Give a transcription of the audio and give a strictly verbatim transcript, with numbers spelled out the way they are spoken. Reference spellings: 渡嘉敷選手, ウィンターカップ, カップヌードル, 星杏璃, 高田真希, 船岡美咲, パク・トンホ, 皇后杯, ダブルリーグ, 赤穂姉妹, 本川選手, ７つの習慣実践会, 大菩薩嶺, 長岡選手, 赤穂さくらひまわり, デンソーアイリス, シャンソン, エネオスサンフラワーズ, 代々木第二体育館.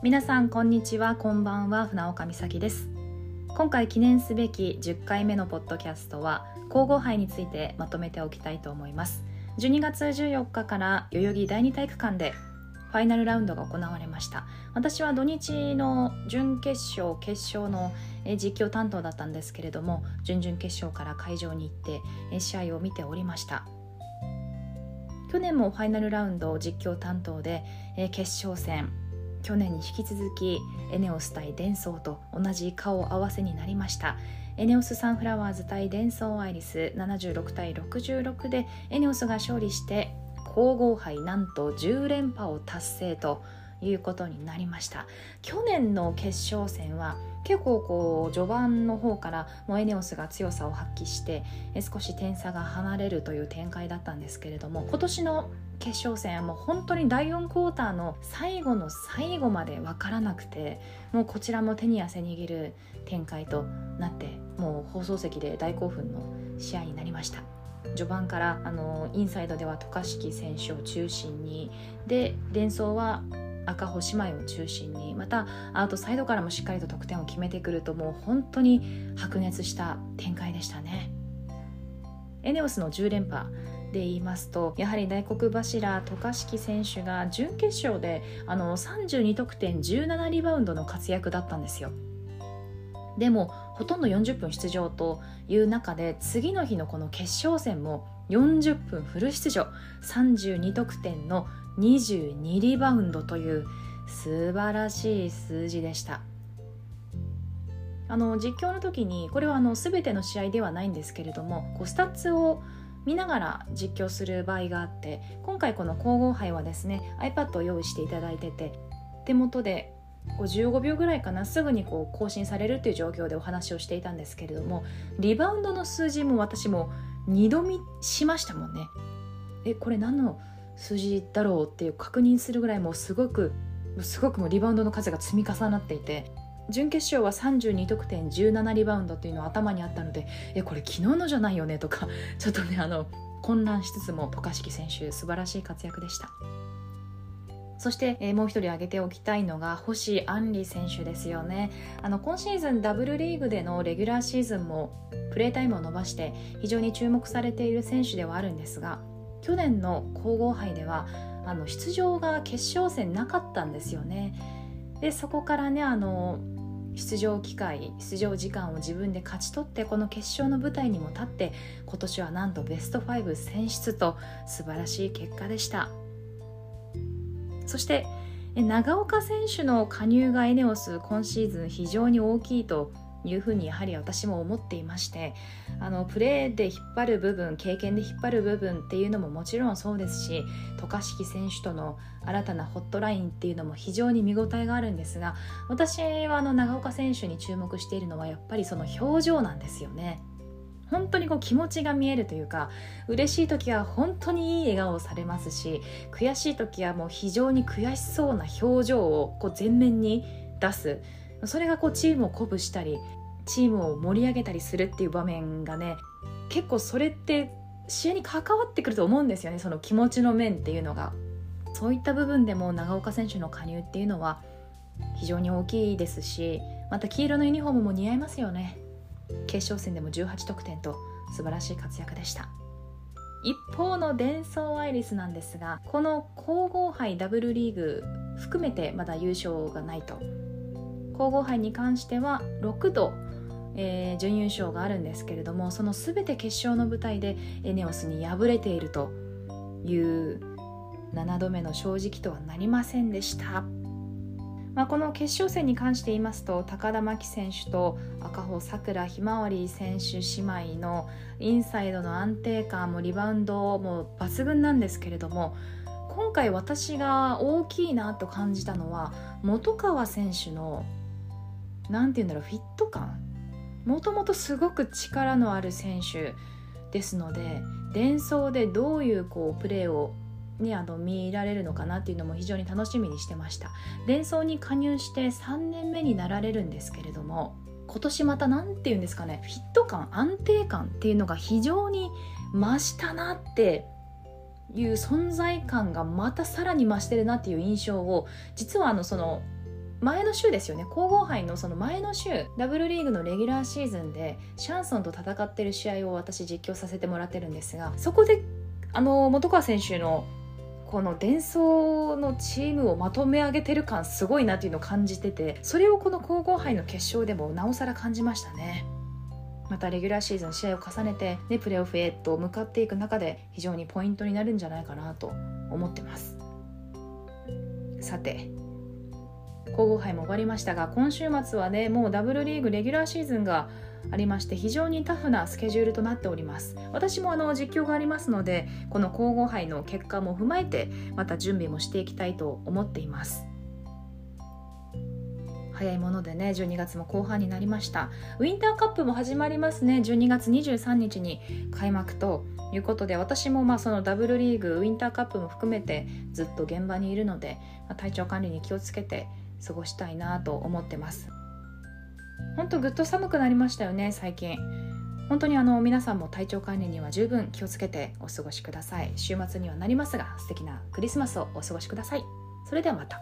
皆さんこんにちは、こんばんは。船岡美咲です。今回記念すべきじゅっかいめのポッドキャストは皇后杯についてまとめておきたいと思います。じゅうにがつじゅうよっかから代々木第二体育館でファイナルラウンドが行われました。私は土日の準決勝決勝の実況担当だったんですけれども、準々決勝から会場に行って試合を見ておりました。去年もファイナルラウンド実況担当で決勝戦、去年に引き続きエネオス対デンソーと同じ顔合わせになりました。エネオスサンフラワーズ対デンソーアイリスななじゅうろくたいろくじゅうろくでエネオスが勝利して、皇后杯なんとじゅうれんぱを達成ということになりました。去年の決勝戦は結構こう序盤の方からもうエネオスが強さを発揮して少し点差が離れるという展開だったんですけれども、今年の決勝戦はもう本当にだいよんクォーターの最後の最後まで分からなくて、もうこちらも手に汗握る展開となって、もう放送席で大興奮の試合になりました。序盤からあのインサイドでは渡嘉敷選手を中心に、でデンソーは赤穂姉妹を中心に、またアウトサイドからもしっかりと得点を決めてくると、もう本当に白熱した展開でしたね。エネオスのじゅうれんぱで言いますと、やはり大黒柱渡嘉敷選手が準決勝であのさんじゅうにとくてんじゅうななリバウンドの活躍だったんですよ。でもほとんどよんじゅっぷん出場という中で、次の日のこの決勝戦もよんじゅっぷんフル出場、さんじゅうにとくてんのにじゅうにリバウンドという素晴らしい数字でした。あの実況の時に、これはあの全ての試合ではないんですけれども、こうスタッツを見ながら実況する場合があって、今回この皇后杯はですね iPad を用意していただいてて、手元でじゅうごびょうぐらいかな、すぐにこう更新されるという状況でお話をしていたんですけれども、リバウンドの数字も私もにど見しましたもんね。え、これ何の数字だろうっていう確認するぐらい、もうすごくすごくもうリバウンドの数が積み重なっていて、準決勝はさんじゅうにとくてんじゅうななリバウンドっていうのは頭にあったので、え、これ昨日のじゃないよねとか、ちょっとねあの混乱しつつも渡嘉敷選手素晴らしい活躍でした。そして、えー、もう一人挙げておきたいのが星杏璃選手ですよね。あの今シーズンダブルリーグでのレギュラーシーズンもプレータイムを伸ばして非常に注目されている選手ではあるんですが、去年の皇后杯ではあの出場が決勝戦なかったんですよね。でそこからねあの出場機会出場時間を自分で勝ち取って、この決勝の舞台にも立って、今年はなんとベストファイブ選出と素晴らしい結果でした。そして長岡選手の加入がエネオス今シーズン非常に大きいというふうにやはり私も思っていまして、あのプレーで引っ張る部分、経験で引っ張る部分っていうのももちろんそうですし、渡嘉敷選手との新たなホットラインっていうのも非常に見応えがあるんですが、私はあの長岡選手に注目しているのはやっぱりその表情なんですよね。本当にこう気持ちが見えるというか、嬉しい時は本当にいい笑顔をされますし、悔しい時はもう非常に悔しそうな表情をこう前面に出す、それがこうチームを鼓舞したりチームを盛り上げたりするっていう場面がね、結構それって試合に関わってくると思うんですよね、その気持ちの面っていうのが。そういった部分でも長岡選手の加入っていうのは非常に大きいですし、また黄色のユニフォームも似合いますよね。決勝戦でもじゅうはちとくてんと素晴らしい活躍でした。一方のデンソーアイリスなんですが、この皇后杯ダブルリーグ含めてまだ優勝がないと、皇后杯に関してはろくど、えー、準優勝があるんですけれども、その全て決勝の舞台でエネオスに敗れているというななどめの正直とはなりませんでした。まあ、この決勝戦に関して言いますと、高田真希選手と赤穂さくらひまわり選手姉妹のインサイドの安定感もリバウンドも抜群なんですけれども、今回私が大きいなと感じたのは本川選手のなんていうんだろう、フィット感、もともとすごく力のある選手ですので、伝送でどういうこうプレーをね、あの見られるのかなっていうのも非常に楽しみにしてました。デンソーに加入してさんねんめになられるんですけれども、今年またなんていうんですかね、フィット感、安定感っていうのが非常に増したなっていう存在感がまたさらに増してるなっていう印象を、実はあのその前の週ですよね、皇后杯のその前の週、ダブルリーグのレギュラーシーズンでシャンソンと戦ってる試合を私実況させてもらってるんですが、そこであの本川選手のこの伝送のチームをまとめ上げてる感すごいなっていうのを感じてて、それをこの皇后杯の決勝でもなおさら感じましたね。またレギュラーシーズン試合を重ねて、ね、プレーオフへと向かっていく中で非常にポイントになるんじゃないかなと思ってます。さて皇后杯も終わりましたが、今週末はねもうダブルリーグレギュラーシーズンがありまして、非常にタフなスケジュールとなっております。私もあの実況がありますので、この皇后杯の結果も踏まえてまた準備もしていきたいと思っています。早いものでねじゅうにがつも後半になりました。ウィンターカップも始まりますね。じゅうにがつにじゅうさんにちに開幕ということで、私もまあそのダブルリーグウィンターカップも含めてずっと現場にいるので、まあ、体調管理に気をつけて過ごしたいなと思ってます。本当ぐっと寒くなりましたよね最近。本当にあの皆さんも体調管理には十分気をつけてお過ごしください。週末にはなりますが素敵なクリスマスをお過ごしください。それではまた。